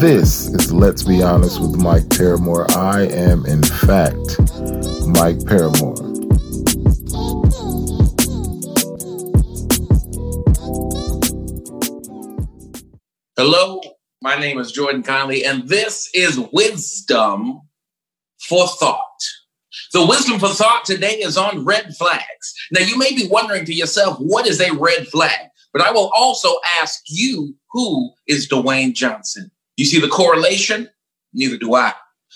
This is Let's Be Honest with Mike Paramore. I am, in fact, Mike Paramore. Hello, my name is Jordan Conley, and this is Wisdom for Thought. The wisdom for thought today is on red flags. Now, you may be wondering to yourself, what is a red flag? But I will also ask you, who is Dwayne Johnson? You see the correlation? Neither do I.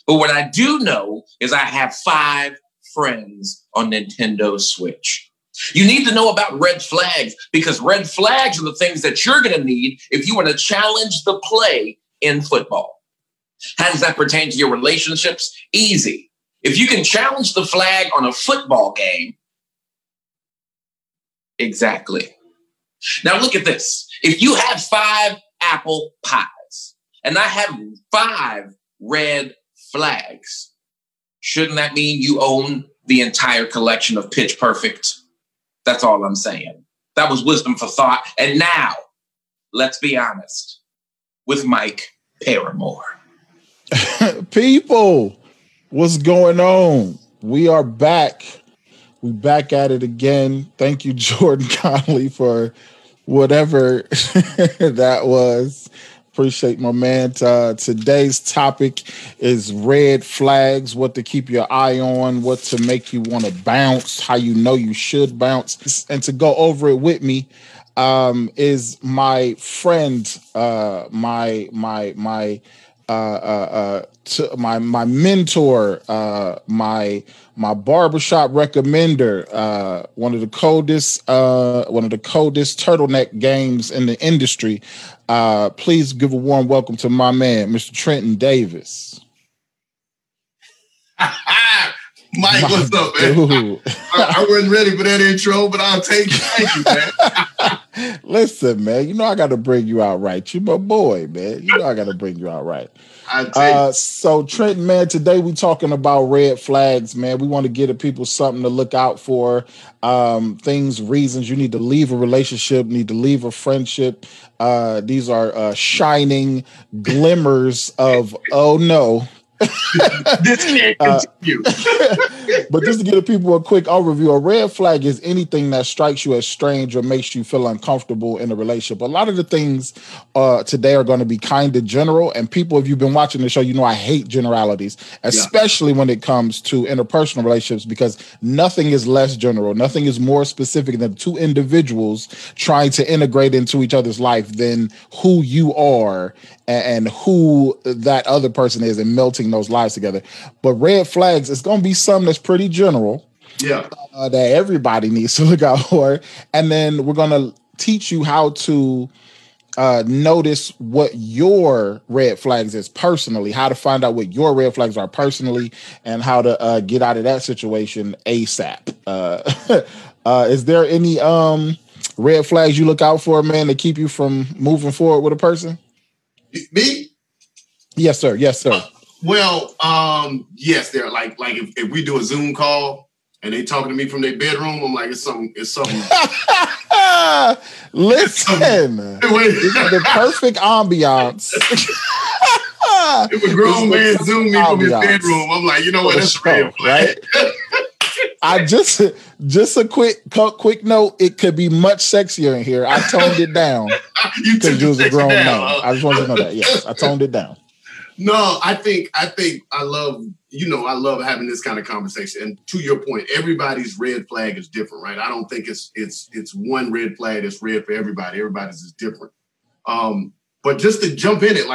But what I do know is I have 5 friends on Nintendo Switch. You need to know about red flags, because red flags are the things that you're going to need if you want to challenge the play in football. How does that pertain to your relationships? Easy. If you can challenge the flag on a football game. Exactly. Now look at this. If you have 5 apple pies and I have 5 red flags, shouldn't that mean you own the entire collection of Pitch Perfect? That's all I'm saying. That was wisdom for thought. And now let's be honest with Mike Paramore. People, what's going on? We are back. We back at it again. Thank you, Jordan Conley, for whatever that was. Appreciate my man. Today's topic is red flags, what to keep your eye on, what to make you want to bounce, how you know you should bounce. And to go over it with me is my friend, my mentor, my barbershop recommender, one of the coldest turtleneck games in the industry. Please give a warm welcome to my man, Mr. Trenton Davis. Mike, what's up, man? I wasn't ready for that intro, but I'll take it. Thank you, man. Listen, man, you know I got to bring you out right. You my boy, man. You know I got to bring you out right. So, Trenton, man, today we're talking about red flags, man. We want to give the people something to look out for, things, reasons you need to leave a relationship, need to leave a friendship. These are shining glimmers of, oh, no. This can't continue. But just to give the people a quick overview, a red flag is anything that strikes you as strange or makes you feel uncomfortable in a relationship. A lot of the things today are going to be kind of general, and people, if you've been watching the show, you know I hate generalities, especially when it comes to interpersonal relationships, because nothing is less general, nothing is more specific than two individuals trying to integrate into each other's life than who you are and who that other person is, and melting those lives together. But red flags, it's going to be something that's pretty general, that everybody needs to look out for. And then we're going to teach you how to notice what your red flags is personally, how to find out what your red flags are personally, and how to get out of that situation ASAP. Is there any red flags you look out for, man, to keep you from moving forward with a person? Me? Yes, sir. Yes, sir. Yes, they're like if we do a Zoom call and they talking to me from their bedroom, I'm like, it's something. Listen, the perfect ambiance. If a grown man Zoom me from his bedroom, I'm like, you know what? That's real, right? I just a quick note. It could be much sexier in here. I toned it down because you was a grown man. I just wanted to know that. Yes, I toned it down. No, I think I love having this kind of conversation. And to your point, everybody's red flag is different, right? I don't think it's one red flag that's red for everybody. Everybody's is different. But just to jump in it,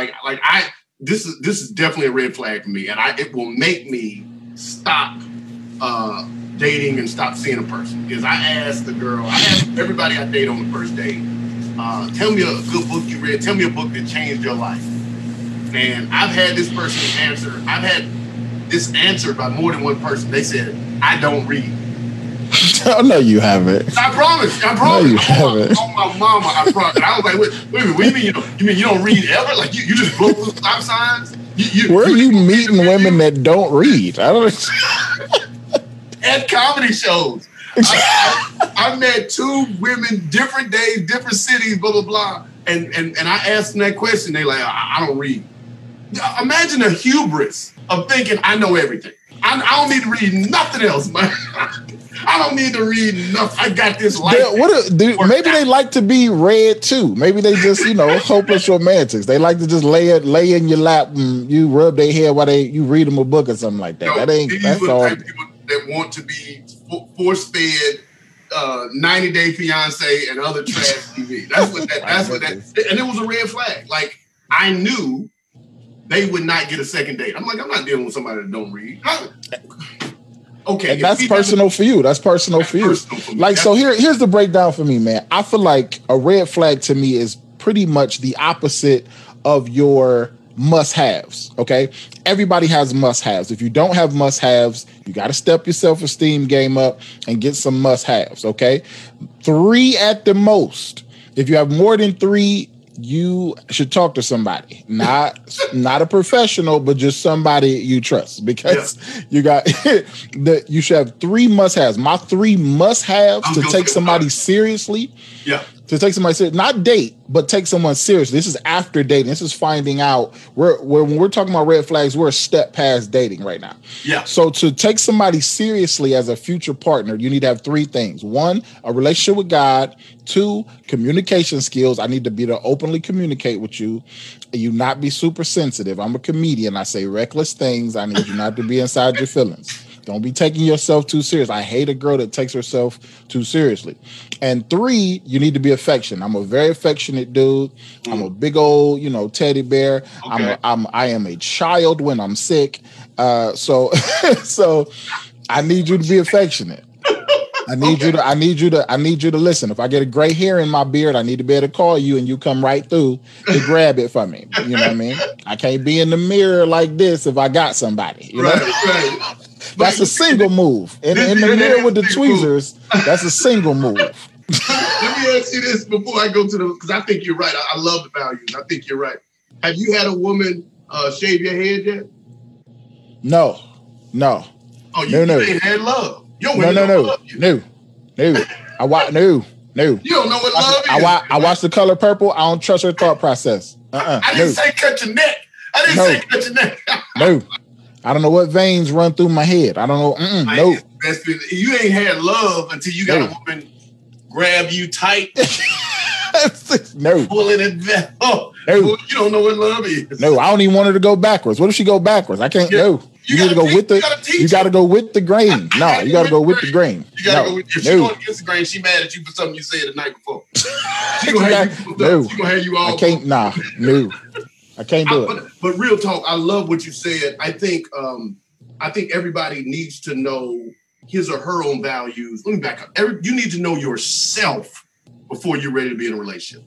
this is definitely a red flag for me, and it will make me stop dating and stop seeing a person. Because I asked everybody I date on the first date, tell me a good book you read. Tell me a book that changed your life. And I've had this person answer. I've had this answered by more than one person. They said, I don't read. Oh, no, you haven't. I promise. No, you haven't. Oh, my mama, I promise. I was like, wait a minute, what do you mean? You mean you don't read ever? Like, you just blow those stop signs? Where are you meeting women that don't read? I don't At comedy shows. I met 2 women, different days, different cities, blah, blah, blah. And I asked them that question. They like, I don't read. Imagine the hubris of thinking I know everything. I don't need to read nothing else, man. I don't need to read nothing. I got this life. Maybe they like to be read too. Maybe they just, hopeless romantics. They like to just lay in your lap and you rub their head while you read them a book or something like that. No, that's all. People that want to be force-fed 90 Day Fiance and other trash TV. That's what that is. And it was a red flag. Like, I knew they would not get a second date. I'm like, I'm not dealing with somebody that don't read. Okay. And that's personal for you. Like, so here's the breakdown for me, man. I feel like a red flag to me is pretty much the opposite of your must-haves, okay? Everybody has must-haves. If you don't have must-haves, you got to step your self-esteem game up and get some must-haves, okay? 3 at the most. If you have more than 3, you should talk to somebody, not a professional, but just somebody you trust, because you got you should have 3 must-haves. My 3 must-haves to take somebody seriously. Yeah. To take somebody seriously, not date, but take someone seriously. This is after dating. This is finding out. When we're talking about red flags, we're a step past dating right now. Yeah. So to take somebody seriously as a future partner, you need to have 3 things. 1, a relationship with God. 2, communication skills. I need to be able to openly communicate with you. You not be super sensitive. I'm a comedian. I say reckless things. I need you not to be inside your feelings. Don't be taking yourself too serious. I hate a girl that takes herself too seriously. And 3, you need to be affectionate. I'm a very affectionate dude. I'm a big old, teddy bear. Okay. I am a child when I'm sick. So I need you to be affectionate. I need you to listen. If I get a gray hair in my beard, I need to be able to call you and you come right through to grab it for me. You know what I mean? I can't be in the mirror like this if I got somebody. Right. That's a single move. In the mirror with the tweezers, that's a single move. Let me ask you this before I go to the, because I think you're right. I love the values. I think you're right. Have you had a woman shave your head yet? No. Oh, you ain't had love. No. No. You don't know what love is. I watched The Color Purple. I don't trust her thought process. I didn't say cut your neck. No. I don't know what veins run through my head. I don't know. You ain't had love until you got a woman grab you tight. You don't know what love is. No, I don't even want her to go backwards. What if she go backwards? I can't. No, you need to go with the. You got to go with the grain. No, you got to go with the grain. You got to go with. If she's going against the grain, she mad at you for something you said the night before. She gonna have you all. I can't. Nah. No. I can't do it. But real talk, I love what you said. I think everybody needs to know his or her own values. Let me back up. You need to know yourself before you're ready to be in a relationship.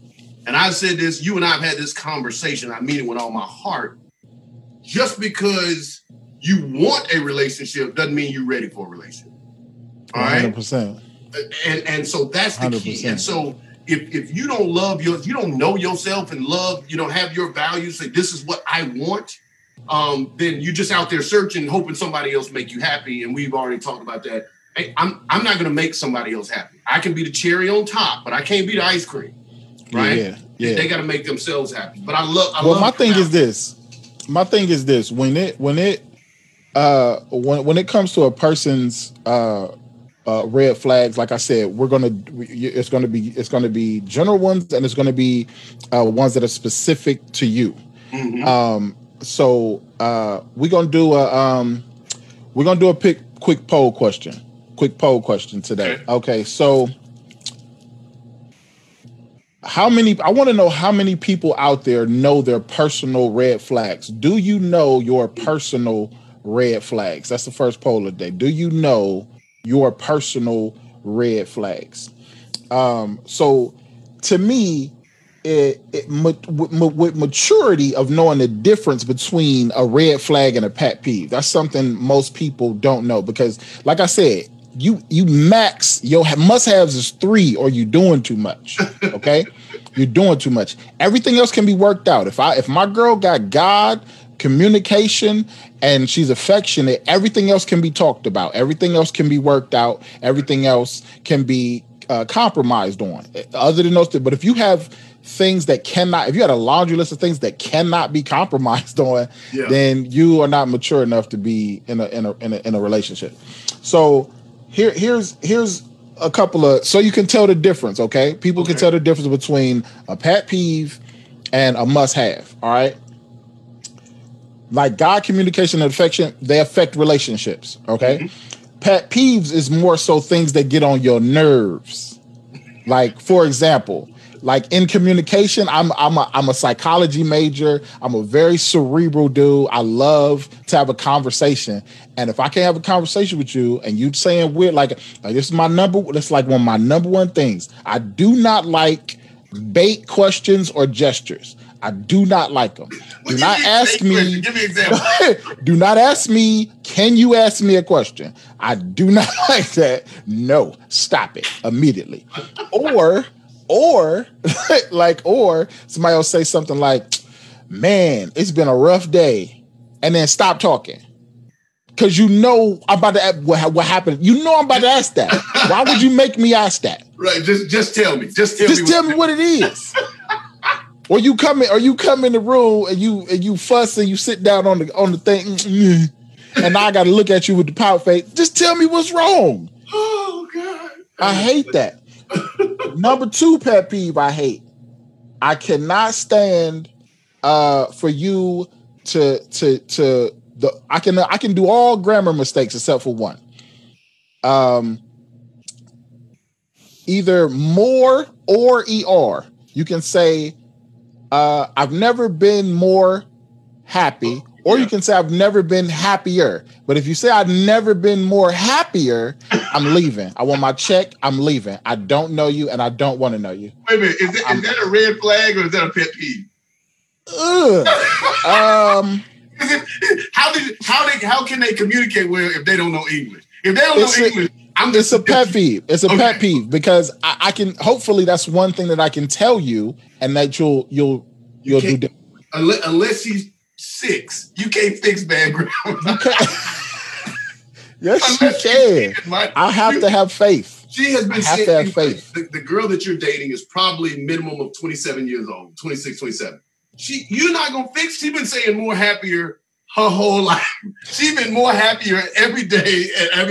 And I've said this, you and I have had this conversation. I mean it with all my heart. Just because you want a relationship doesn't mean you're ready for a relationship. All right? 100%. And so that's the key. 100%. And so If you don't love you don't know yourself and love, have your values, say this is what I want, then you're just out there searching, hoping somebody else make you happy. And we've already talked about that. Hey, I'm not going to make somebody else happy. I can be the cherry on top, but I can't be the ice cream, right? Yeah. They got to make themselves happy. But I love. Well, my thing is this. When it comes to a person's red flags, like I said, it's going to be general ones, and it's going to be ones that are specific to you. Mm-hmm. So we're going to do a quick poll question today. Okay. So I want to know how many people out there know their personal red flags. Do you know your personal red flags? That's the first poll of the day. Do you know your personal red flags? So to me, with maturity of knowing the difference between a red flag and a pet peeve, that's something most people don't know, because like I said, you max your must-haves is 3, or you're doing too much. Okay, you're doing too much. Everything else can be worked out. If my girl got God, communication, and she's affectionate, everything else can be talked about. Everything else can be worked out. Everything else can be compromised on. Other than those two, but if you have things that cannot, if you had a laundry list of things that cannot be compromised on, then you are not mature enough to be in a relationship. So here's a couple of, so you can tell the difference. Okay. People can tell the difference between a pet peeve and a must have. All right. Like God, communication, and affection, they affect relationships. Okay. Mm-hmm. Pet peeves is more so things that get on your nerves. Like, for example, like in communication, I'm a psychology major. I'm a very cerebral dude. I love to have a conversation. And if I can't have a conversation with you and you saying weird, like this is my number, that's like one of my number one things. I do not like bait questions or gestures. I do not like them. Do not ask me. Give me an example. Do not ask me, can you ask me a question? I do not like that. No, stop it immediately. Or like, or somebody will say something like, man, it's been a rough day, and then stop talking. Cause you know I'm about to ask what happened. You know I'm about to ask that. Why would you make me ask that? Right. Just tell me. Just tell me what it is. Or you come in the room and you fuss and you sit down on the thing, and I gotta look at you with the pout face. Just tell me what's wrong. Oh God. I hate that. Number two pet peeve I hate. I cannot stand for you I can do all grammar mistakes except for one. Either more or ER. You can say I've never been more happy, or you can say I've never been happier. But if you say I've never been more happier, I'm leaving. I want my check. I'm leaving. I don't know you, and I don't want to know you. Wait a minute. Is that a red flag, or is that a pet peeve? How can they communicate well if they don't know English? If they don't know English, it's a pet peeve. It's a pet peeve because I can. Hopefully, that's one thing that I can tell you, and that you'll do differently. Unless he's six, you can't fix bad grammar. Yes, you can. I have to have faith. She has been saying the girl that you're dating is probably minimum of 27 years old, 26, 27. You're not gonna fix. She's been saying more happier her whole life. She's been more happier every day for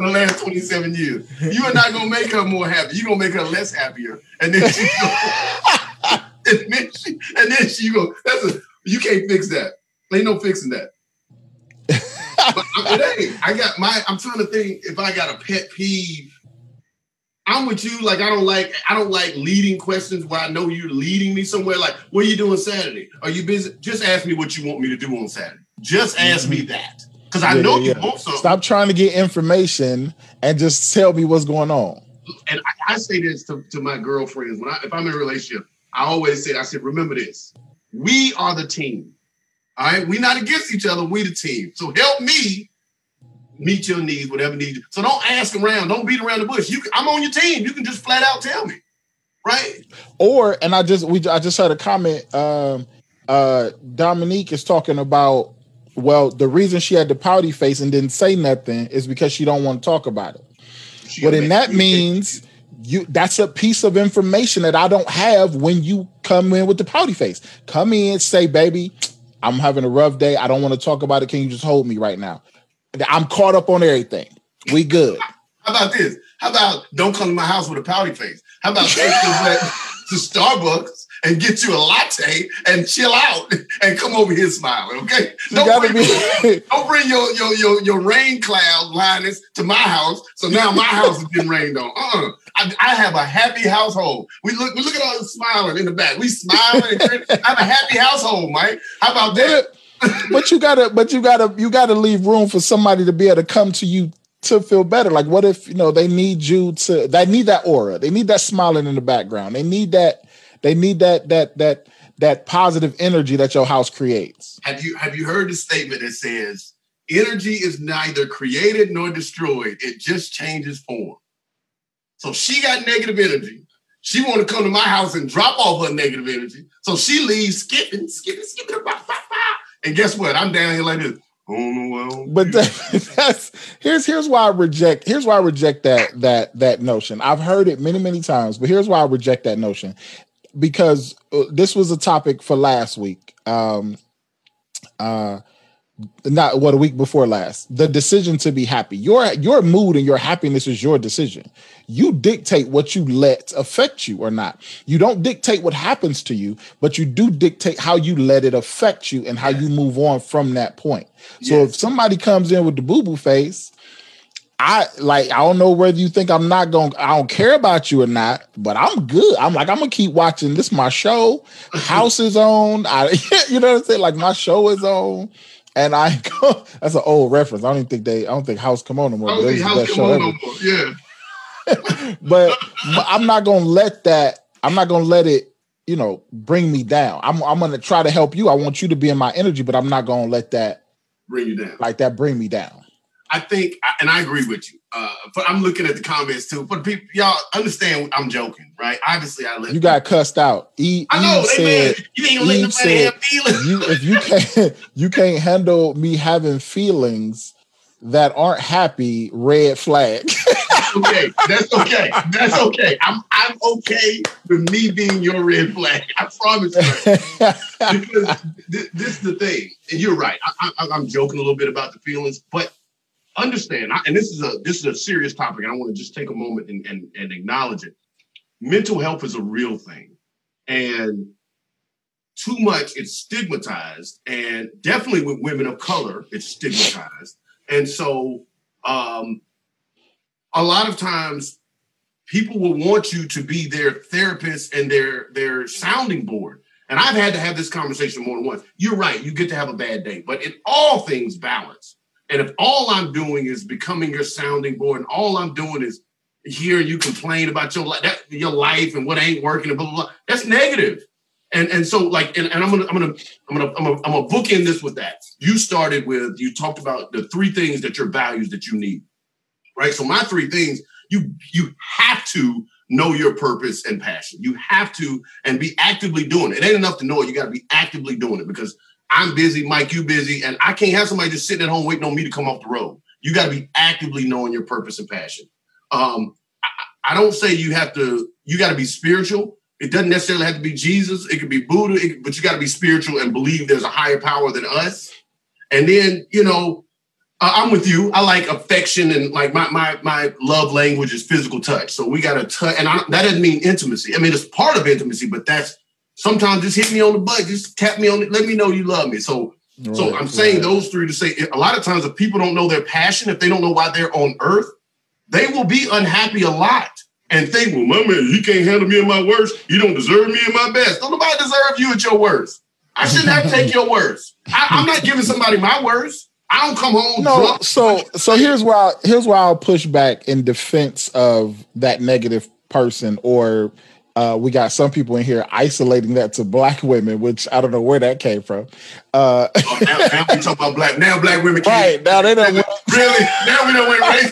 the last 27 years. You are not gonna make her more happy. You're gonna make her less happier, and then she's gonna, and then she go. You can't fix that. Ain't no fixing that. But today, I'm trying to think if I got a pet peeve. I'm with you. Like, I don't like leading questions where I know you're leading me somewhere. Like, what are you doing Saturday? Are you busy? Just ask me what you want me to do on Saturday. Just ask me that. Because I know you want something. Stop trying to get information and just tell me what's going on. And I say this to my girlfriends. If I'm in a relationship, I always say, remember this. We are the team. All right? We're not against each other. We the team. So help me meet your needs, whatever needs. So don't ask around. Don't beat around the bush. I'm on your team. You can just flat out tell me, right? Or, and I just heard a comment. Dominique is talking about, well, the reason she had the pouty face and didn't say nothing is because she don't want to talk about it. But then that means that's a piece of information that I don't have when you come in with the pouty face. Come in, say, baby, I'm having a rough day. I don't want to talk about it. Can you just hold me right now? I'm caught up on everything. We good. How about this? How about don't come to my house with a pouty face? How about take to Starbucks and get you a latte and chill out and come over here smiling, okay? Don't bring your rain cloud blindness to my house. So now my house is getting rained on. I have a happy household. We look at all the smiling in the back. We smiling. I have a happy household, Mike. How about that? But you gotta leave room for somebody to be able to come to you to feel better. Like, what if they need you to? They need that aura. They need that smiling in the background. They need that. They need that positive energy that your house creates. Have you heard the statement that says energy is neither created nor destroyed? It just changes form. So she got negative energy. She want to come to my house and drop off her negative energy. So she leaves skipping. And guess what? I'm down here like this. on the world. But here's why I reject that notion. I've heard it many times, but here's why I reject that notion, because this was a topic for last week. The week before last, the decision to be happy. Your mood and your happiness is your decision. You dictate what you let affect you or not. You don't dictate what happens to you, but you do dictate how you let it affect you and how you move on from that point. So if somebody comes in with the boo-boo face, I don't know whether you think I don't care about you or not, but I'm good. I'm going to keep watching. This is my show. House is on. You know what I'm saying? Like, my show is on. And I go, that's an old reference. I don't think House come on no more. I don't think House come on no more. Yeah. But I'm not going to let it, bring me down. I'm going to try to help you. I want you to be in my energy, but I'm not going to let that bring you down. Like that bring me down. I think, and I agree with you. But I'm looking at the comments too. But people, y'all understand I'm joking, right? Obviously, you got cussed out. I know they said, man, you ain't letting nobody have feelings. If you can't handle me having feelings that aren't happy, red flag. That's okay. I'm okay with me being your red flag. I promise you. Because this is the thing, and you're right. I'm joking a little bit about the feelings, but understand, and this is a serious topic. I want to just take a moment and acknowledge it. Mental health is a real thing, and too much it's stigmatized, and definitely with women of color, it's stigmatized. And so, a lot of times, people will want you to be their therapist and their sounding board. And I've had to have this conversation more than once. You're right; you get to have a bad day, but in all things, balance. And if all I'm doing is becoming your sounding board, and all I'm doing is hearing you complain about your life and what ain't working and blah blah blah, that's negative. And so like, and I'm gonna bookend this with that. You talked about the three things that your values that you need, right? So my three things, you have to know your purpose and passion. You have to and be actively doing it. It ain't enough to know it. You got to be actively doing it, because I'm busy, Mike, you busy, and I can't have somebody just sitting at home waiting on me to come off the road. You got to be actively knowing your purpose and passion. I don't say you got to be spiritual. It doesn't necessarily have to be Jesus. It could be Buddha, but you got to be spiritual and believe there's a higher power than us. And then, I'm with you. I like affection, and like my love language is physical touch. So we got to touch, and that doesn't mean intimacy. I mean, it's part of intimacy, but that's, sometimes just hit me on the butt, just tap me on it, let me know you love me. So I'm saying those three to say, a lot of times if people don't know their passion, if they don't know why they're on earth, they will be unhappy a lot and think, well, my man, you can't handle me at my worst. You don't deserve me at my best. Don't nobody deserve you at your worst. I shouldn't have to take your worst. I'm not giving somebody my worst. I don't come home. No, drunk. So here's why I'll push back in defense of that negative person, or we got some people in here isolating that to black women, which I don't know where that came from. Now we talk about black. Now black women can't. Right, now they don't really. Now we don't win race.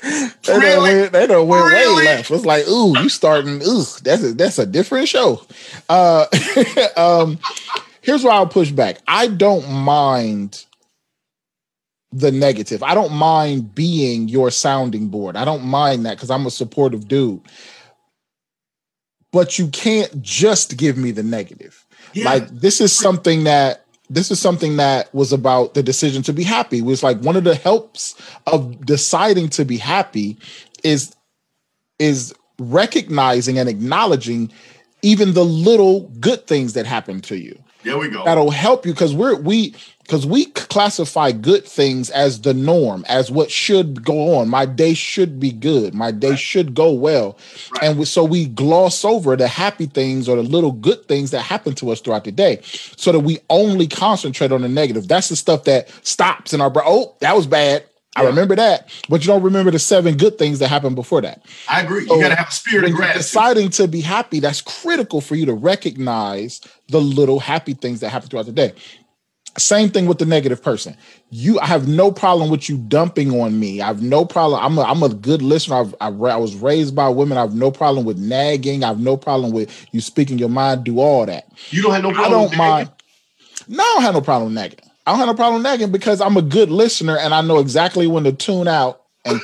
They don't win way left. It's like, ooh, you starting. Ooh, that's a different show. Here's where I'll push back. I don't mind the negative. I don't mind being your sounding board. I don't mind that, because I'm a supportive dude. But you can't just give me the negative. Yeah. Like, this is something that was about the decision to be happy. It was like, one of the helps of deciding to be happy is recognizing and acknowledging even the little good things that happen to you. There we go. That'll help you, because we classify good things as the norm, as what should go on. My day should be good. My day should go well. Right. And so we gloss over the happy things or the little good things that happen to us throughout the day, so that we only concentrate on the negative. That's the stuff that stops in our brain. Oh, that was bad. Yeah. I remember that. But you don't remember the 7 good things that happened before that. I agree. So you got to have a spirit of gratitude. Deciding to be happy, that's critical for you to recognize the little happy things that happen throughout the day. Same thing with the negative person. I have no problem with you dumping on me. I have no problem. I'm a good listener. I was raised by women. I have no problem with nagging. I have no problem with you speaking your mind. Do all that. You don't have no problem with nagging? No, I don't have no problem with nagging. I don't have no problem nagging because I'm a good listener and I know exactly when to tune out. And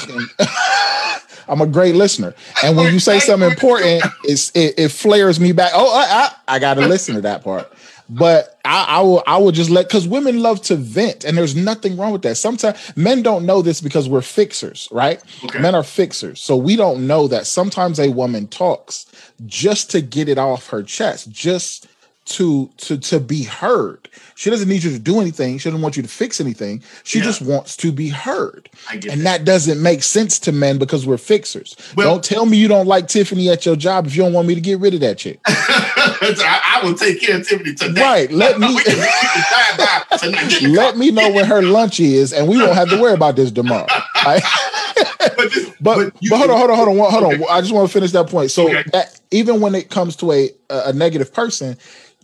I'm a great listener. And when you say something important, it flares me back. Oh, I got to listen to that part. But I will just let, because women love to vent, and there's nothing wrong with that. Sometimes men don't know this because we're fixers, right? Okay. Men are fixers. So we don't know that sometimes a woman talks just to get it off her chest, just to be heard. She doesn't need you to do anything. She doesn't want you to fix anything. She just wants to be heard. I get that doesn't make sense to men because we're fixers. Well, don't tell me you don't like Tiffany at your job if you don't want me to get rid of that chick. I will take care of Tiffany today. Right. Let me know when her lunch is, and we won't have to worry about this tomorrow. Right? But hold on. I just want to finish that point. So that, even when it comes to a negative person,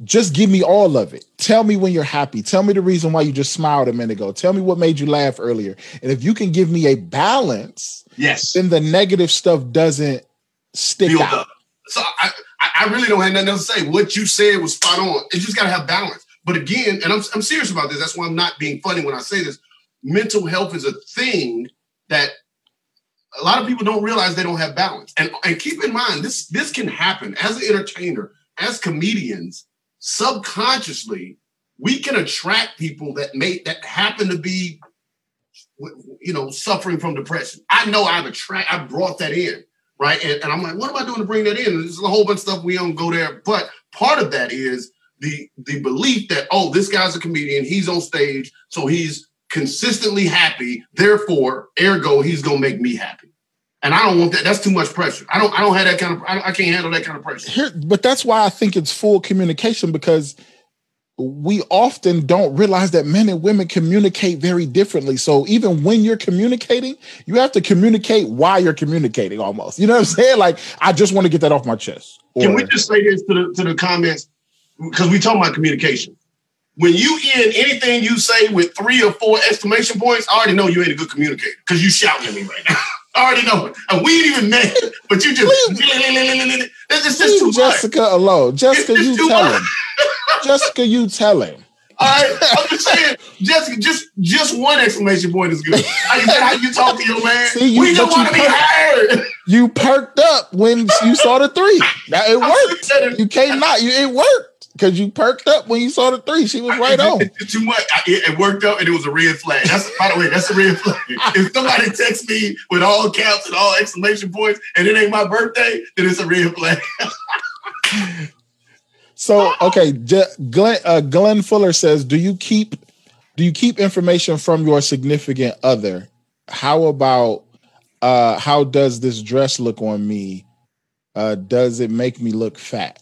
just give me all of it. Tell me when you're happy. Tell me the reason why you just smiled a minute ago. Tell me what made you laugh earlier. And if you can give me a balance, then the negative stuff doesn't stick out. So I really don't have nothing else to say. What you said was spot on. You just got to have balance. But again, and I'm serious about this. That's why I'm not being funny when I say this. Mental health is a thing that a lot of people don't realize they don't have balance. And keep in mind, this can happen as an entertainer, as comedians. Subconsciously, we can attract people that happen to be, you know, suffering from depression. I know I brought that in, right? And I'm like, what am I doing to bring that in? And there's a whole bunch of stuff we don't go there. But part of that is the belief that, oh, this guy's a comedian, he's on stage, so he's consistently happy. Therefore, ergo, he's gonna make me happy. And I don't want that. That's too much pressure. I don't have that kind of. I can't handle that kind of pressure. But that's why I think it's full communication, because we often don't realize that men and women communicate very differently. So even when you're communicating, you have to communicate why you're communicating. Almost, you know what I'm saying? Like, I just want to get that off my chest. Can we just say this to the comments, because we talking about communication? When you end anything you say with 3 or 4 exclamation points, I already know you ain't a good communicator because you shouting at me right now. I already know it. And we ain't even met, but you just... It's just too much. Jessica alone. Jessica, you tell him. Jessica, you tell him. All right? I'm just saying, Jessica, just one exclamation point is good. Like how you talk to your man. See, we just want to be heard. You perked up when you saw the 3. Now, it worked. You can't not. It worked. Because you perked up when you saw the 3. She was right on. Too much. It worked up, and it was a red flag. By the way, that's a red flag. If somebody texts me with all caps and all exclamation points, and it ain't my birthday, then it's a red flag. So, okay, Glenn Fuller says, "Do you keep information from your significant other? How about how does this dress look on me? Does it make me look fat?"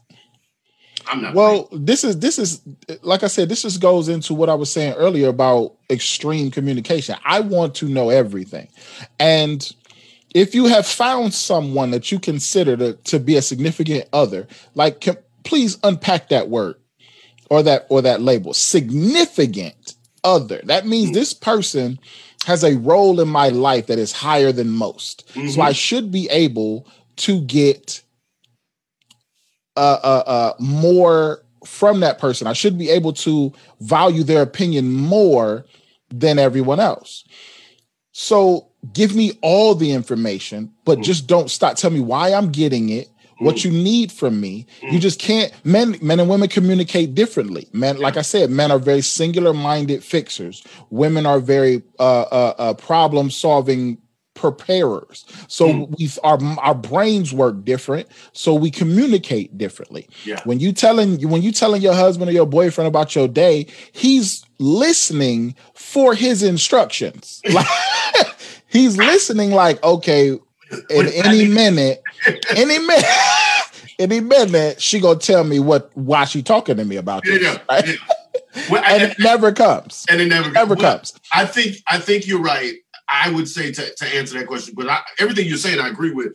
Well, this is like I said, this just goes into what I was saying earlier about extreme communication. I want to know everything. And if you have found someone that you consider to be a significant other, like, please unpack that word or that label, significant other. That means this person has a role in my life that is higher than most. Mm-hmm. So I should be able to get more from that person. I should be able to value their opinion more than everyone else. So give me all the information, but just don't stop. Tell me why I'm getting it, what you need from me. You just can't. Men and women communicate differently. Men, like I said, men are very singular-minded fixers. Women are very problem-solving preparers. So our brains work different, so we communicate differently. Yeah. When you telling your husband or your boyfriend about your day, he's listening for his instructions. Like, he's listening like, okay, in any minute she gonna tell me why she talking to me about this. Yeah, right? Yeah. Well, and it never comes. And it never comes. I think you're right. I would say to answer that question, but everything you're saying, I agree with.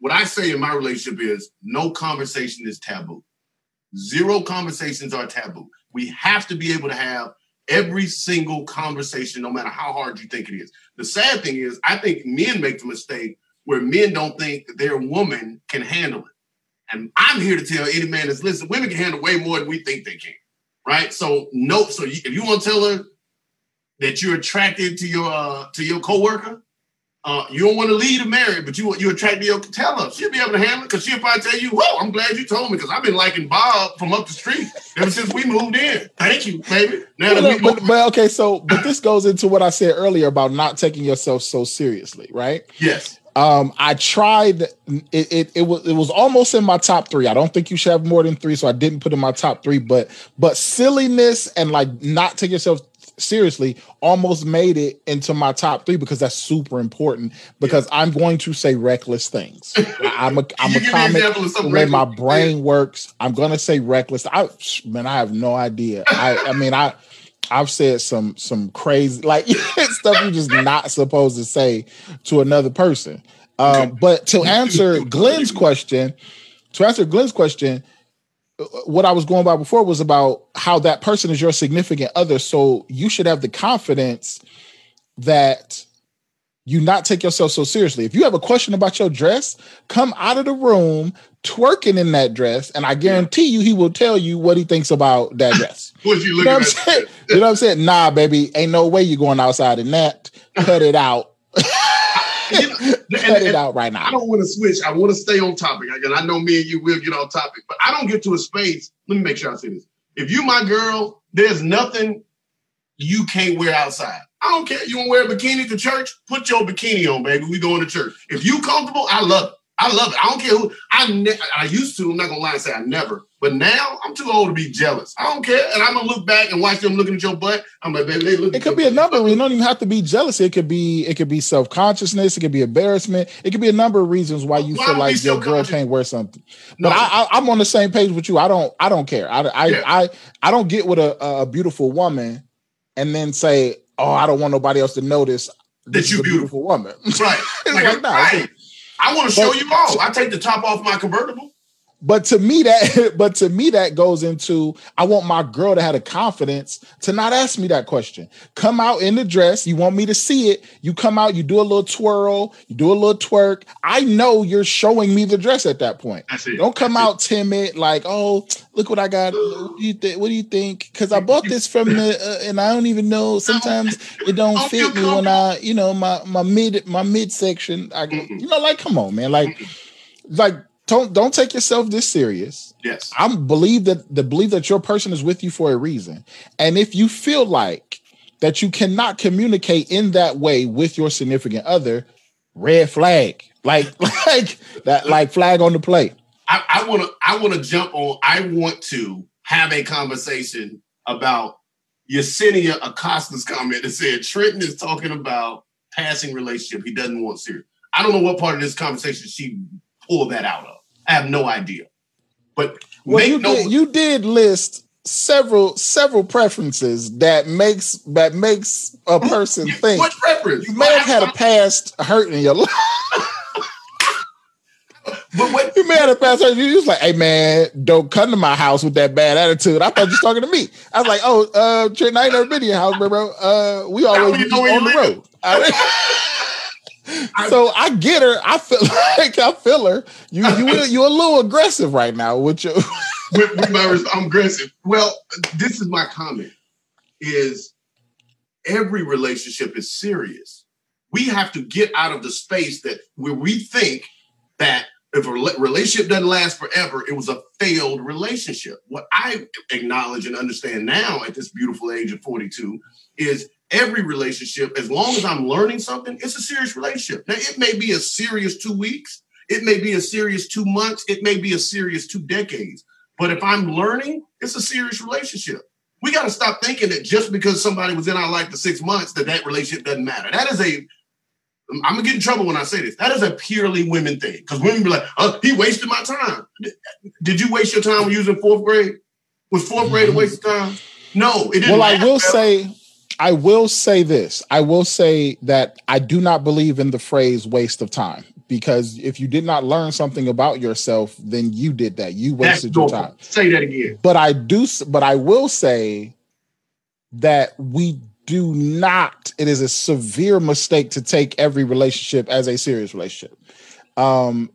What I say in my relationship is no conversation is taboo. 0 conversations are taboo. We have to be able to have every single conversation, no matter how hard you think it is. The sad thing is, I think men make the mistake where men don't think their woman can handle it. And I'm here to tell any man that's listening, women can handle way more than we think they can, right? So if you want to tell her, that you're attracted to your coworker. You don't want to leave to marry, but you attracted to your tell her. She'll be able to handle it because she'll probably tell you, whoa, I'm glad you told me because I've been liking Bob from up the street ever since we moved in. Thank you, baby. Now well, that but this goes into what I said earlier about not taking yourself so seriously, right? Yes. I tried, it was almost in my top three. I don't think you should have more than three, so I didn't put in my top three, but silliness and like not taking yourself seriously almost made it into my top three because that's super important because I'm going to say reckless things. I'm a comic when my brain works. I'm going to say reckless. I have no idea. I've said some crazy like stuff you're just not supposed to say to another person. But to answer Glenn's question, what I was going by before was about how that person is your significant other. So you should have the confidence that you not take yourself so seriously. If you have a question about your dress, come out of the room twerking in that dress, and I guarantee you he will tell you what he thinks about that dress. You know what I'm saying? Nah, baby, ain't no way you're going outside in that. Cut it out. Cut it out right now. I don't want to switch. I want to stay on topic. Again, I know me and you will get on topic, but I don't get to a space. Let me make sure I say this. If you my girl, there's nothing you can't wear outside. I don't care. You want to wear a bikini to church? Put your bikini on, baby. We going to church. If you comfortable, I love it. I love it. I don't care who. I used to. I'm not going to lie and say I never. But now I'm too old to be jealous. I don't care. And I'm going to look back and watch them looking at your butt. I'm like, baby, they look. It could be a number. You don't even have to be jealous. It could be self-consciousness. It could be embarrassment. It could be a number of reasons why you feel like your girl can't wear something. But no. I'm on the same page with you. I don't care. I don't get with a beautiful woman and then say, oh, I don't want nobody else to notice that you're beautiful woman. Right. Right. I want to show you all. I take the top off my convertible. But to me that goes into I want my girl to have the confidence to not ask me that question. Come out in the dress. You want me to see it. You come out. You do a little twirl. You do a little twerk. I know you're showing me the dress at that point. That's it. Don't come out timid like, oh, look what I got. What do you think? Because I bought this from the and I don't even know. Sometimes it don't fit me when I, you know, my midsection. Come on, man, like. Don't take yourself this serious. Yes. I believe that your person is with you for a reason. And if you feel like that you cannot communicate in that way with your significant other, red flag. Like that, like flag on the play. I wanna jump on. I want to have a conversation about Yesenia Acosta's comment that said Trenton is talking about passing relationship. He doesn't want serious. I don't know what part of this conversation she pull that out of. I have no idea. But you did list several preferences that makes a person think. What preference? You may have had a past hurt in your life. You may have had a past hurt. You was like, hey man, don't come to my house with that bad attitude. I thought you was talking to me. I was like, oh, Trenton, I ain't never been in your house, bro. We always on the road. So I get her. I feel her. You're a little aggressive right now with your. I'm aggressive. Well, this is my comment: is every relationship is serious. We have to get out of the space that where we think that if a relationship doesn't last forever, it was a failed relationship. What I acknowledge and understand now at this beautiful age of 42 is. Every relationship, as long as I'm learning something, it's a serious relationship. Now, it may be a serious 2 weeks. It may be a serious 2 months. It may be a serious 2 decades. But if I'm learning, it's a serious relationship. We got to stop thinking that just because somebody was in our life for 6 months, that relationship doesn't matter. That is I'm going to get in trouble when I say this. That is a purely women thing. Because women be like, oh, he wasted my time. Did you waste your time when you was in fourth grade? Was fourth grade a waste of time? No, it didn't. Well, I will say this. I will say that I do not believe in the phrase waste of time, because if you did not learn something about yourself, then you did that. You wasted your time. Say that again. But I will say that we do not. It is a severe mistake to take every relationship as a serious relationship.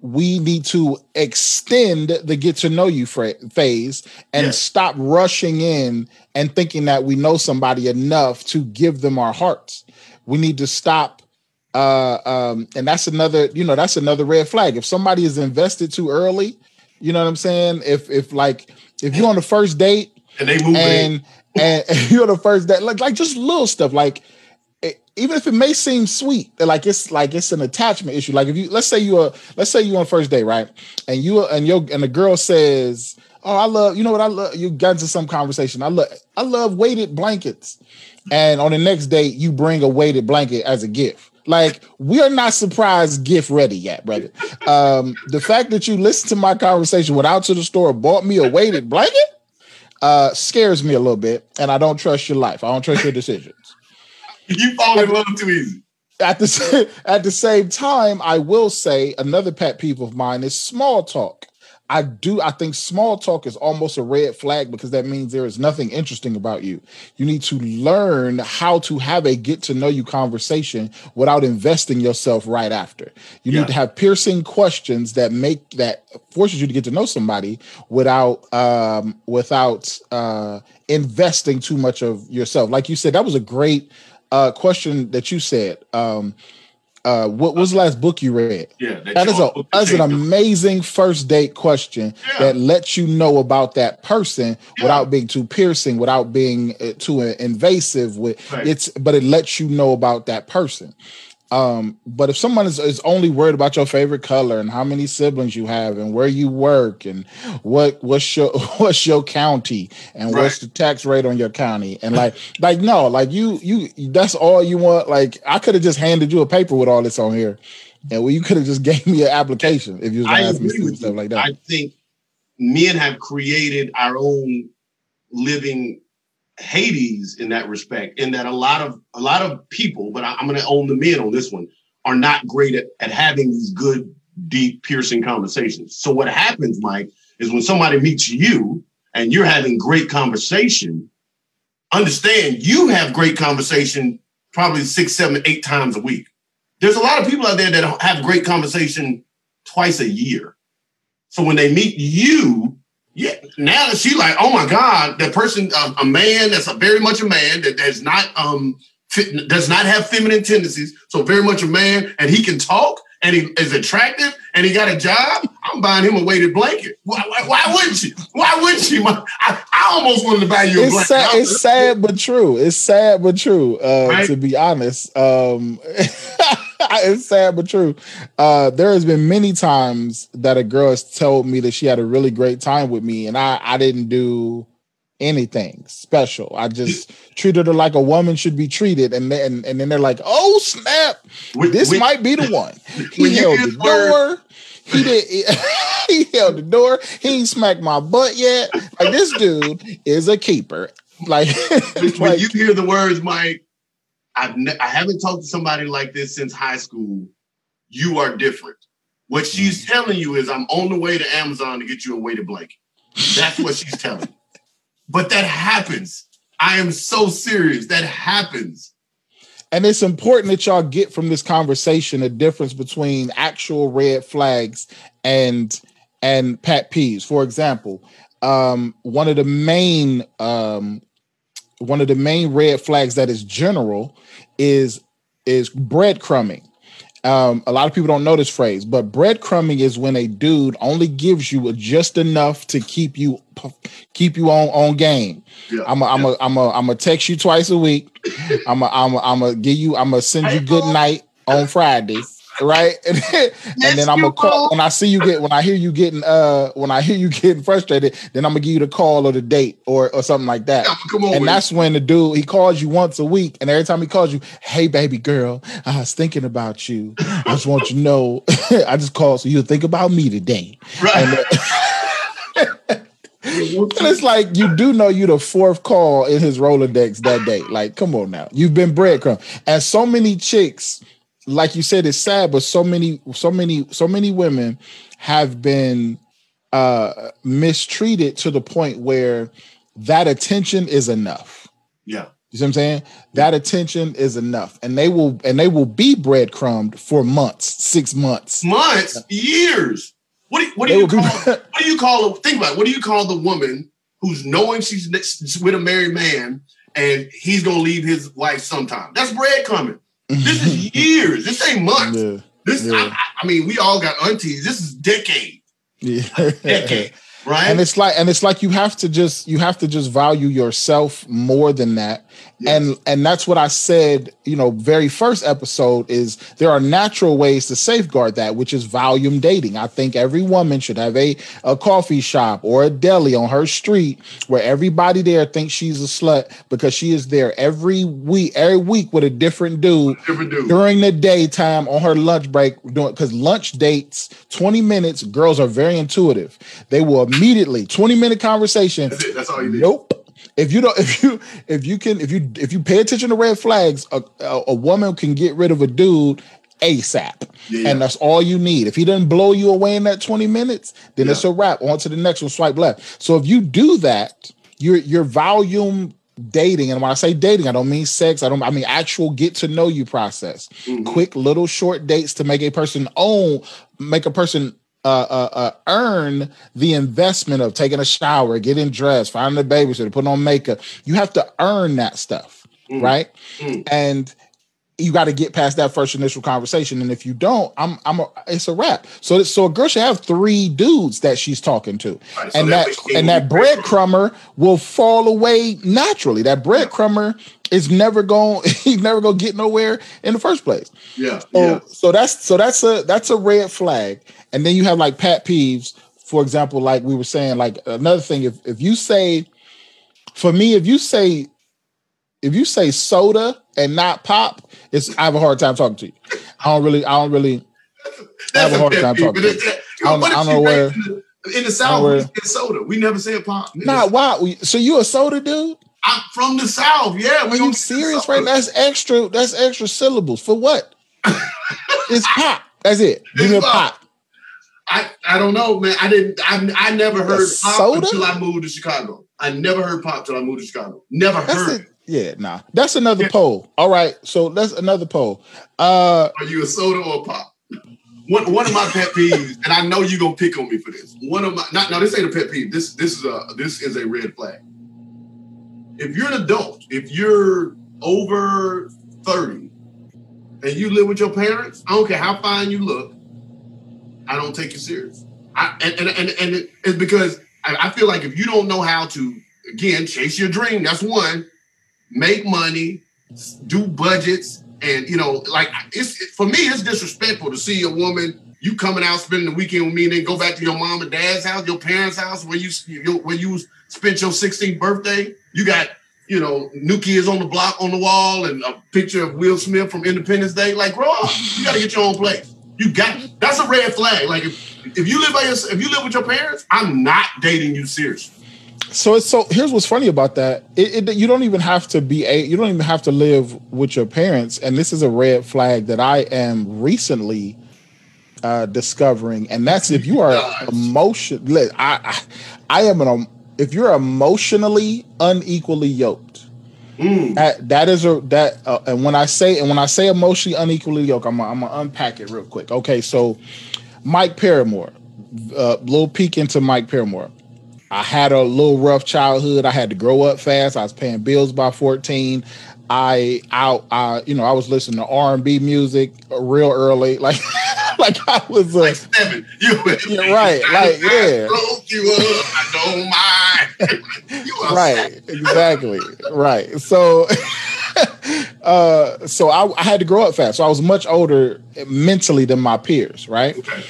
We need to extend the get to know you phase and stop rushing in and thinking that we know somebody enough to give them our hearts. We need to stop. And that's another, you know, that's another red flag. If somebody is invested too early, you know what I'm saying? If you're on the first date and they move in and you're on the first date, like just little stuff, like even if it may seem sweet, like it's an attachment issue. Like if you, let's say you on first date, right? And the girl says, "Oh, I love, you got into some conversation. I love weighted blankets." And on the next date, you bring a weighted blanket as a gift. Like, we are not surprised gift ready yet, brother. The fact that you listened to my conversation, went out to the store, bought me a weighted blanket, scares me a little bit. And I don't trust your life. I don't trust your decisions. You fall in love too easy. At the same time, I will say another pet peeve of mine is small talk. I think small talk is almost a red flag because that means there is nothing interesting about you. You need to learn how to have a get to know you conversation without investing yourself right after. You need to have piercing questions that forces you to get to know somebody without investing too much of yourself. Like you said, that was a great question that you said. What was the last book you read? Yeah, that's an amazing first date question that lets you know about that person without being too piercing, without being too invasive. But it lets you know about that person. But if someone is only worried about your favorite color and how many siblings you have and where you work and what's your county and what's the tax rate on your county and no, that's all you want. Like, I could have just handed you a paper with all this on here, and you could have just gave me an application if you was going to ask me stuff like that. I think men have created our own living Hades in that respect, in that a lot of people, but I'm going to own the men on this one, are not great at having these good, deep, piercing conversations. So what happens, Mike, is when somebody meets you and you're having great conversation, understand you have great conversation probably 6, 7, 8 times a week. There's a lot of people out there that have great conversation twice a year. So when they meet you, now that she like, oh my God, that person, a man that's very much a man that does not have feminine tendencies, so very much a man, and he can talk, and he is attractive, and he got a job. I'm buying him a weighted blanket. Why wouldn't you? Why wouldn't you? I almost wanted to buy you a blanket. It's sad but true. Right? To be honest, it's sad but true. There has been many times that a girl has told me that she had a really great time with me, and I didn't do anything special. I just treated her like a woman should be treated, and then they're like, "Oh snap, this might be the one." He held the door. He held the door. He ain't smacked my butt yet. Like, this dude is a keeper. Like, when you hear the words, Mike, I haven't talked to somebody like this since high school. You are different. What she's telling you is, I'm on the way to Amazon to get you a weighted blanket. That's what she's telling you. But that happens. I am so serious. That happens. And it's important that y'all get from this conversation a difference between actual red flags and pet peeves. For example, one of the main red flags that is general is breadcrumbing. A lot of people don't know this phrase, but breadcrumbing is when a dude only gives you just enough to keep you on game. Yeah, I'm a text you twice a week. I'm a send you good night on Fridays, right? And then I'm gonna call when I hear you getting frustrated, then I'm gonna give you the call or the date or something like that. Yeah, come on, and that's when the dude, he calls you once a week, and every time he calls you, "Hey baby girl, I was thinking about you. I just want you to know I just called so you'll think about me today." Right. And it's like, you do know you the fourth call in his Rolodex that day. Like, come on now. You've been breadcrumbed. And so many chicks, like you said, it's sad, but so many women have been mistreated to the point where that attention is enough. Yeah. You see what I'm saying? That attention is enough. And they will be breadcrumbed for months, 6 months. Months, years. What do you call the woman who's knowing she's with a married man and he's gonna leave his wife sometime? That's breadcrumbing. This is years. This ain't months. Yeah. I mean, we all got aunties. This is decades. Yeah. Decade. Right. And it's like you have to just value yourself more than that. Yes. And that's what I said, very first episode is there are natural ways to safeguard that, which is volume dating. I think every woman should have a coffee shop or a deli on her street where everybody there thinks she's a slut because she is there every week with a different dude, during the daytime on her lunch break, because lunch dates, 20 minutes, girls are very intuitive. They will immediately 20-minute conversation. That's it. That's all you need. Nope. If you pay attention to red flags, a woman can get rid of a dude ASAP. Yeah. And that's all you need. If he doesn't blow you away in that 20 minutes, then it's a wrap. On to the next one, swipe left. So if you do that, your volume dating, and when I say dating, I don't mean sex, I mean actual get to know you process. Mm-hmm. Quick little short dates to make a person earn the investment of taking a shower, getting dressed, finding a babysitter, putting on makeup. You have to earn that stuff, right? Mm. And you got to get past that first initial conversation. And if you don't, it's a wrap. So a girl should have 3 dudes that she's talking to, right, and that breadcrumber will fall away naturally. That breadcrumber is never gonna get nowhere in the first place. Yeah. So that's a red flag. And then you have like pet peeves, for example, like we were saying, like another thing, if you say soda and not pop, I have a hard time talking to you. I don't really have a hard time talking to you. I don't know where. In the South, we said soda. We never said pop. Nah, why? So you a soda dude? I'm from the South, yeah. Are you serious right now? That's extra syllables. For what? It's pop. That's it. Give me a pop. I don't know, man. I never heard pop until I moved to Chicago. I never heard pop till I moved to Chicago. Never heard it. Yeah, nah. That's another poll. All right, so that's another poll. Are you a soda or a pop? One of my pet peeves, and I know you're gonna pick on me for this. This ain't a pet peeve. This is a red flag. If you're an adult, if you're over 30 and you live with your parents, I don't care how fine you look, I don't take you serious. And it's because I feel like if you don't know how to, again, chase your dream, that's one, make money, do budgets, and, for me, it's disrespectful to see a woman, you coming out, spending the weekend with me, and then go back to your mom and dad's house, your parents' house, where you spent your 16th birthday. You got, new kids on the block, on the wall, and a picture of Will Smith from Independence Day. Like, bro, you got to get your own place. That's a red flag. Like if you live by yourself, if you live with your parents, I'm not dating you seriously. So here's what's funny about that. You don't even have to live with your parents. And this is a red flag that I am recently discovering. And that's if you are emotionally. If you're emotionally unequally yoked. Mm. When I say emotionally unequally yoked, I'm gonna unpack it real quick. Okay, so Mike Paramore, little peek into Mike Paramore. I had a little rough childhood. I had to grow up fast. I was paying bills by 14. I was listening to R&B music real early, like like I was like seven. You're right, like yeah. I broke you up. I don't mind. Right, exactly. Right. So I had to grow up fast. So I was much older mentally than my peers, right? Okay.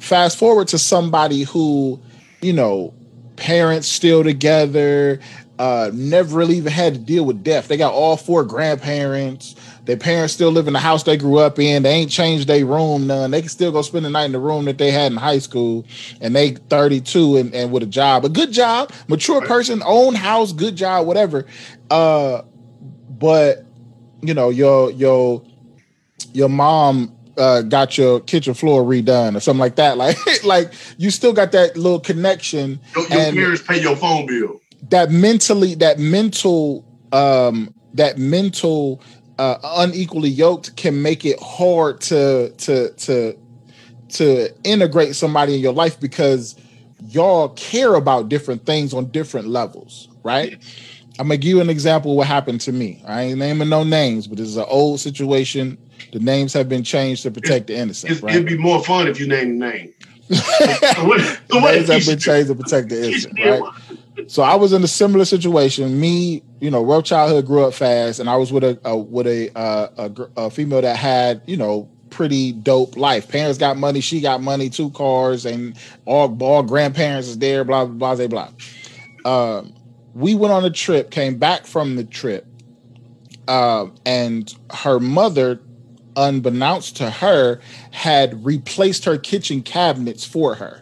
Fast forward to somebody who, parents still together, never really even had to deal with death. They got all 4 grandparents. Their parents still live in the house they grew up in. They ain't changed their room none. They can still go spend the night in the room that they had in high school. And they 32 and with a job, a good job, mature person, own house, good job, whatever. But your mom got your kitchen floor redone or something like that. Like you still got that little connection. Your parents pay your phone bill. That mental that mental unequally yoked can make it hard to integrate somebody in your life because y'all care about different things on different levels, right? I'm gonna give you an example of what happened to me. I ain't naming no names, but this is an old situation. The names have been changed to protect the innocent. Right? It'd be more fun if you named the name. Names have been changed to protect the innocent, right? So I was in a similar situation. Me, you know, rough childhood, grew up fast, and I was with a female that had, you know, pretty dope life. Parents got money, she got money, 2 cars, and all grandparents is there. Blah blah blah blah. We went on a trip, came back from the trip, and her mother, unbeknownst to her, had replaced her kitchen cabinets for her,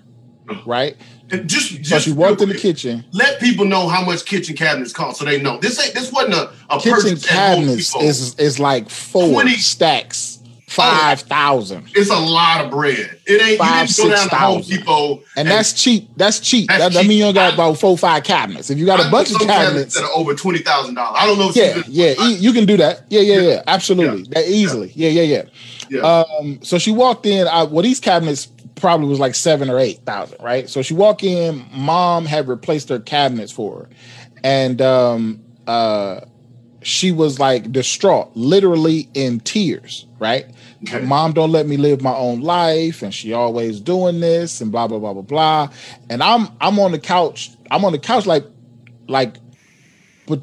right? And so she walked in the kitchen. Let people know how much kitchen cabinets cost, so they know this wasn't a kitchen cabinets is like 4 stacks. 5,000. It's a lot of bread. It ain't 5,000, 6,000. To Home Depot and that's cheap. That's cheap. That mean you got about 4 or 5 cabinets. If you got a bunch of cabinets that are over $20,000, I don't know. You can do that. Yeah. Absolutely, that easily. Yeah. So she walked in. These cabinets probably was like 7,000 or 8,000, right? So she walked in. Mom had replaced her cabinets for her, and she was like distraught, literally in tears, right? Okay. Mom don't let me live my own life, and she always doing this, and blah blah blah blah blah. And I'm on the couch. I'm on the couch like, but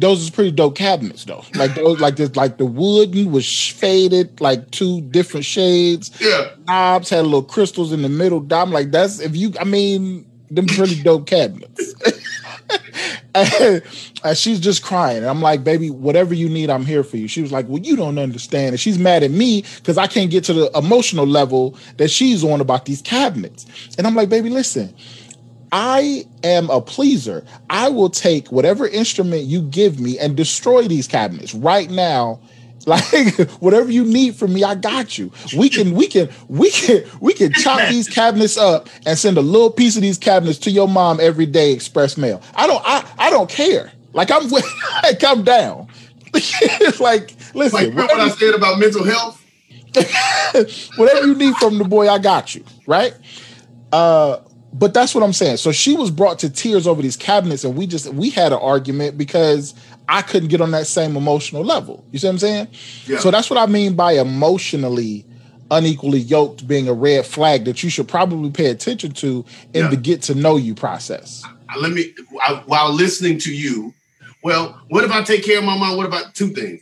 those is pretty dope cabinets though. Like those, like this, like the wooden was faded, like 2 different shades. Yeah, knobs had little crystals in the middle. I'm like, that's if you. I mean, them pretty dope cabinets. And she's just crying. And I'm like, baby, whatever you need, I'm here for you. She was like, well, you don't understand. And she's mad at me because I can't get to the emotional level that she's on about these cabinets. And I'm like, baby, listen, I am a pleaser. I will take whatever instrument you give me and destroy these cabinets right now. Like whatever you need from me, I got you. We can chop these cabinets up and send a little piece of these cabinets to your mom every day, express mail. I don't care. Like I'm down. It's like, listen, like remember what I said about mental health? Whatever you need from the boy, I got you. Right? But that's what I'm saying. So she was brought to tears over these cabinets, and we had an argument because I couldn't get on that same emotional level. You see what I'm saying? Yeah. So that's what I mean by emotionally unequally yoked being a red flag that you should probably pay attention to in the get to know you process. While listening to you, well, what if I take care of my mom? What about 2 things?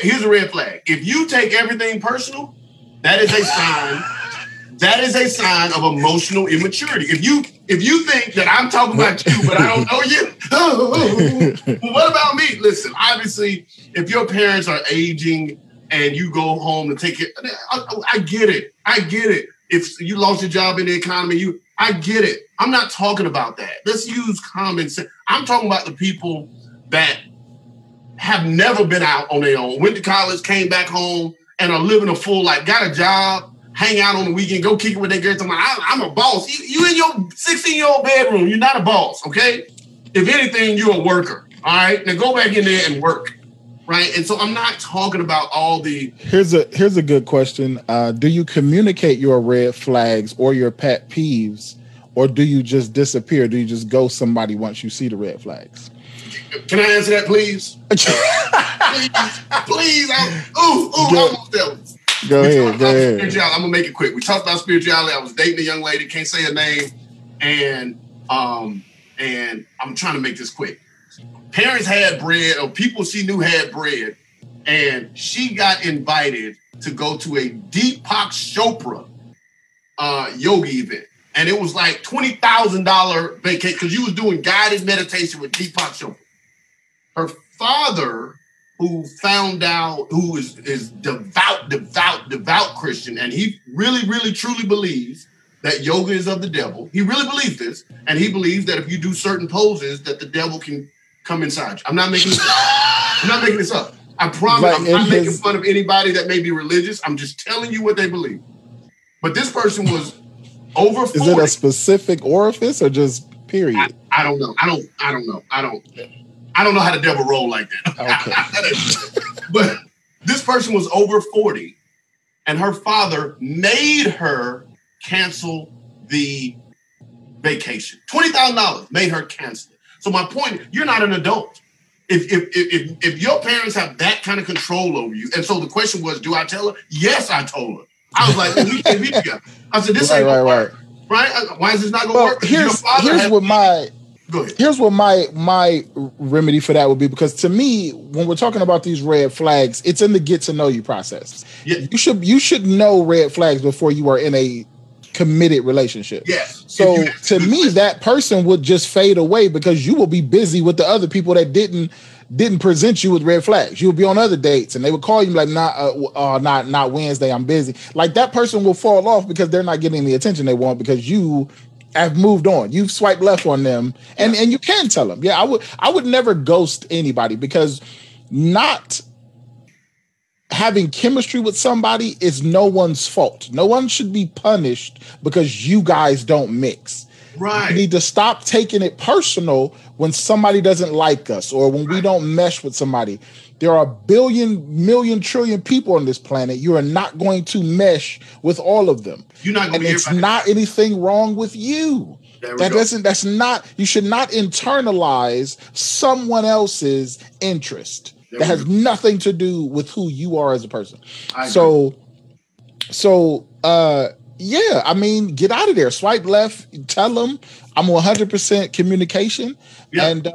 Here's a red flag. If you take everything personal, that is a sign. That is a sign of emotional immaturity. If you think that I'm talking about you, but I don't know you, well, what about me? Listen, obviously, if your parents are aging and you go home to take it, I get it. I get it. If you lost your job in the economy, I get it. I'm not talking about that. Let's use common sense. I'm talking about the people that have never been out on their own, went to college, came back home, and are living a full life, got a job, hang out on the weekend, go kick it with their girls. I'm a boss. You in your 16-year-old bedroom. You're not a boss, okay? If anything, you're a worker, all right? Now go back in there and work, right? And so I'm not talking about all the... Here's a good question. Do you communicate your red flags or your pet peeves, or do you just disappear? Do you just ghost somebody once you see the red flags? Can I answer that, please? Please. I almost dealt with it. Go ahead. Spirituality. I'm going to make it quick. We talked about spirituality. I was dating a young lady, can't say her name, and I'm trying to make this quick. Parents had bread, or people she knew had bread, and she got invited to go to a Deepak Chopra yogi event. And it was like $20,000 vacation because you was doing guided meditation with Deepak Chopra. Her father... who found out, who is devout Christian, and he really, really, truly believes that yoga is of the devil. He really believes this, and he believes that if you do certain poses, that the devil can come inside you. I'm not making this up. I promise I'm not making fun of anybody that may be religious. I'm just telling you what they believe. But this person was over 40. Is it a specific orifice or just period? I don't know. I don't know. I don't... I don't know how the devil rolled like that. Okay. But this person was over 40, and her father made her cancel the vacation. $20,000 made her cancel it. So my point, you're not an adult. If your parents have that kind of control over you, and so the question was, do I tell her? Yes, I told her. I was like, we can't be together. I said, this ain't gonna work. Right? Why is this not gonna work? Here's what my remedy for that would be, because to me, when we're talking about these red flags, it's in the get to know you process. Yeah. You should know red flags before you are in a committed relationship. Yes. So to me, that person would just fade away because you will be busy with the other people that didn't present you with red flags. You'll be on other dates and they would call you like, not Wednesday, I'm busy. Like, that person will fall off because they're not getting the attention they want because you have moved on. You've swiped left on them, and you can tell them. Yeah, I would never ghost anybody, because not having chemistry with somebody is no one's fault. No one should be punished because you guys don't mix. Right. We need to stop taking it personal when somebody doesn't like us or when we don't mesh with somebody. There are a billion, million, trillion people on this planet. You are not going to mesh with all of them. You're not going to. It's not anything wrong with you. You should not internalize someone else's interest. That has nothing to do with who you are as a person. So, I mean, get out of there. Swipe left. Tell them I'm 100% communication. Yep.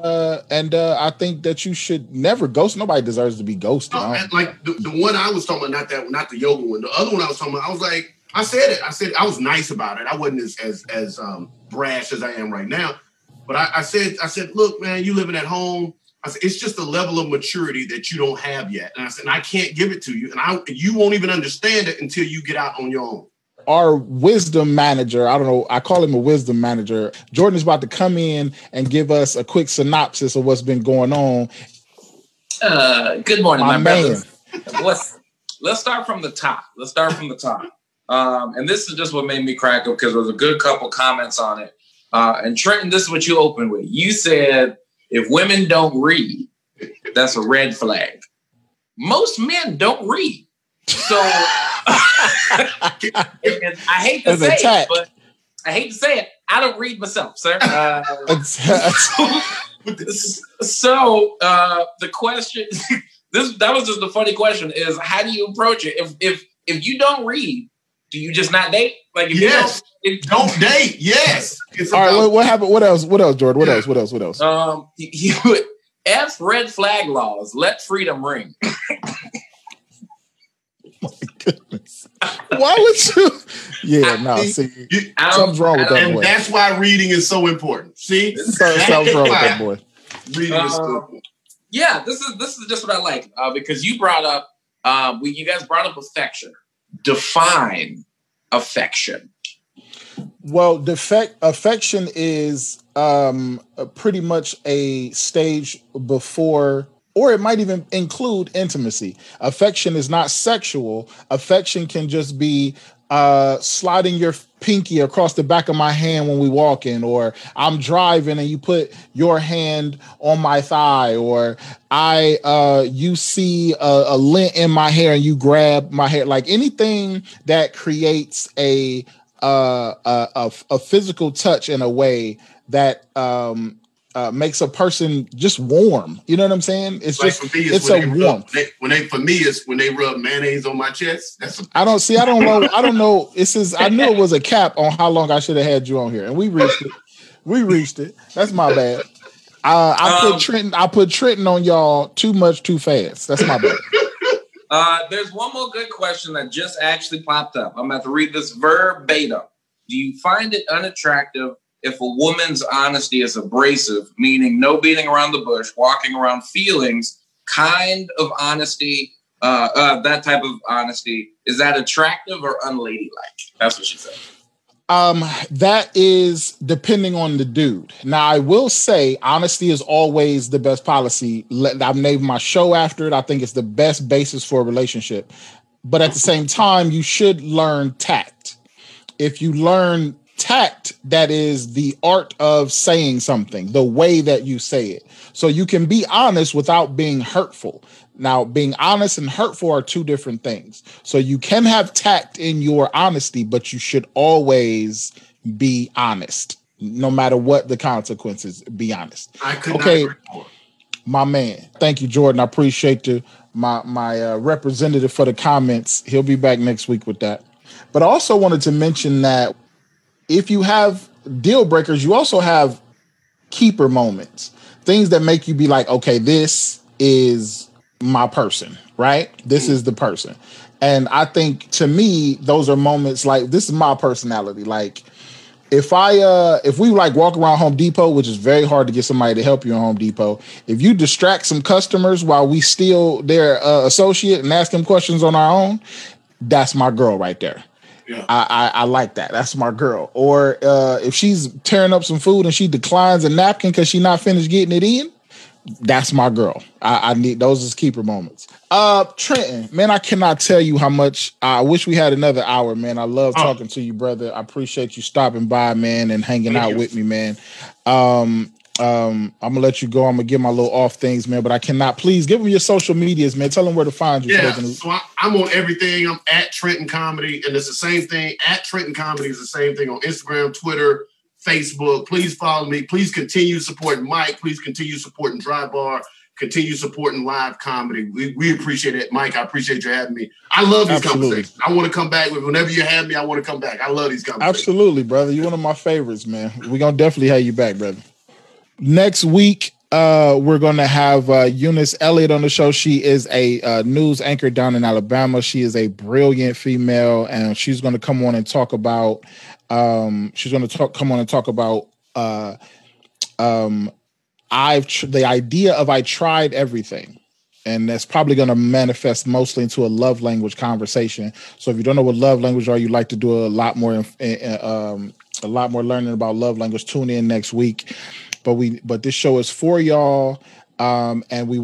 And I think that you should never ghost. Nobody deserves to be ghosted. No, like the one I was talking about, not the yoga one. The other one I was talking about, I was like, I said, I was nice about it. I wasn't as brash as I am right now. But I said, look, man, you living at home. I said, it's just a level of maturity that you don't have yet. And I said, and I can't give it to you. And you won't even understand it until you get out on your own. Our wisdom manager, I don't know, I call him a wisdom manager. Jordan is about to come in and give us a quick synopsis of what's been going on. Good morning, my man. Let's start from the top. And this is just what made me crack up, because there was a good couple comments on it. And Trenton, this is what you opened with. You said, if women don't read, that's a red flag. Most men don't read. So I hate to say it, I don't read myself, sir. So the question, that was just the funny question, is how do you approach it? If you don't read, do you just not date? Like, if you don't date. Yes. All right. What happened? What else, Jordan? What else? He would F red flag laws. Let freedom ring. My goodness. Why would you? Yeah. Something's wrong with that boy. And that's why reading is so important. See, something's wrong with that boy. Reading is so important. Yeah. This is just what I like, because you brought up. You guys brought up affection. Define affection. Well, affection is pretty much a stage before, or it might even include intimacy. Affection is not sexual. Affection can just be sliding your pinky across the back of my hand when we walk in, or I'm driving and you put your hand on my thigh, or you see a lint in my hair and you grab my hair. Like, anything that creates a physical touch in a way that makes a person just warm. You know what I'm saying? It's like, just, it's a warmth. For me, it's when they rub mayonnaise on my chest. I don't know. I knew it was a cap on how long I should have had you on here, and we reached it. That's my bad. I put Trenton on y'all too much, too fast. That's my bad. There's one more good question that just actually popped up. I'm about to read this verbatim. Do you find it unattractive if a woman's honesty is abrasive, meaning no beating around the bush, walking around feelings, kind of honesty, that type of honesty, is that attractive or unladylike? That's what she said. That is depending on the dude. Now, I will say honesty is always the best policy. I've named my show after it. I think it's the best basis for a relationship. But at the same time, you should learn tact. If you learn Tact, that is the art of saying something, the way that you say it. So you can be honest without being hurtful. Now, being honest and hurtful are two different things. So you can have tact in your honesty, but you should always be honest, no matter what the consequences. Be honest. I could not agree more. My man. Thank you, Jordan. I appreciate you. My representative for the comments. He'll be back next week with that. But I also wanted to mention that if you have deal breakers, you also have keeper moments, things that make you be like, okay, this is my person, right? This is the person. And I think to me, those are moments like, this is my personality. Like if we like walk around Home Depot, which is very hard to get somebody to help you in Home Depot. If you distract some customers while we steal their associate and ask them questions on our own, that's my girl right there. Yeah. I like that. That's my girl. Or if she's tearing up some food and she declines a napkin because she's not finished getting it in, that's my girl. I need those as keeper moments. Trenton, man, I cannot tell you how much I wish we had another hour, man. I love talking to you, brother. I appreciate you stopping by, man, and hanging out with me, man. I'm gonna let you go. I'm gonna get my little off things, man, but I cannot. Please give them your social medias, man. Tell them where to find you. Yeah, so I'm on everything. I'm at Trenton Comedy, and it's the same thing. At Trenton Comedy is the same thing on Instagram, Twitter, Facebook. Please follow me. Please continue supporting Mike. Please continue supporting Dry Bar. Continue supporting live comedy. We appreciate it, Mike. I appreciate you having me. I love these conversations. I want to come back whenever you have me. I want to come back. I love these conversations. Absolutely, brother. You're one of my favorites, man. We're gonna definitely have you back, brother. Next week, we're going to have Eunice Elliott on the show. She is a news anchor down in Alabama. She is a brilliant female, and she's going to come on and talk about. She's going to come on and talk about. The idea of I tried everything. And that's probably going to manifest mostly into a love language conversation. So if you don't know what love language are, you'd like to do a lot more learning about love language. Tune in next week. But this show is for y'all, and we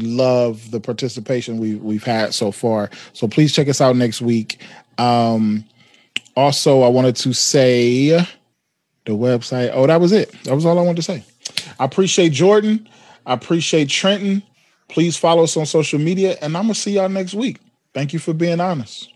love the participation we've had so far. So please check us out next week. Also, I wanted to say the website. Oh, that was it. That was all I wanted to say. I appreciate Jordan. I appreciate Trenton. Please follow us on social media, and I'm gonna see y'all next week. Thank you for being honest.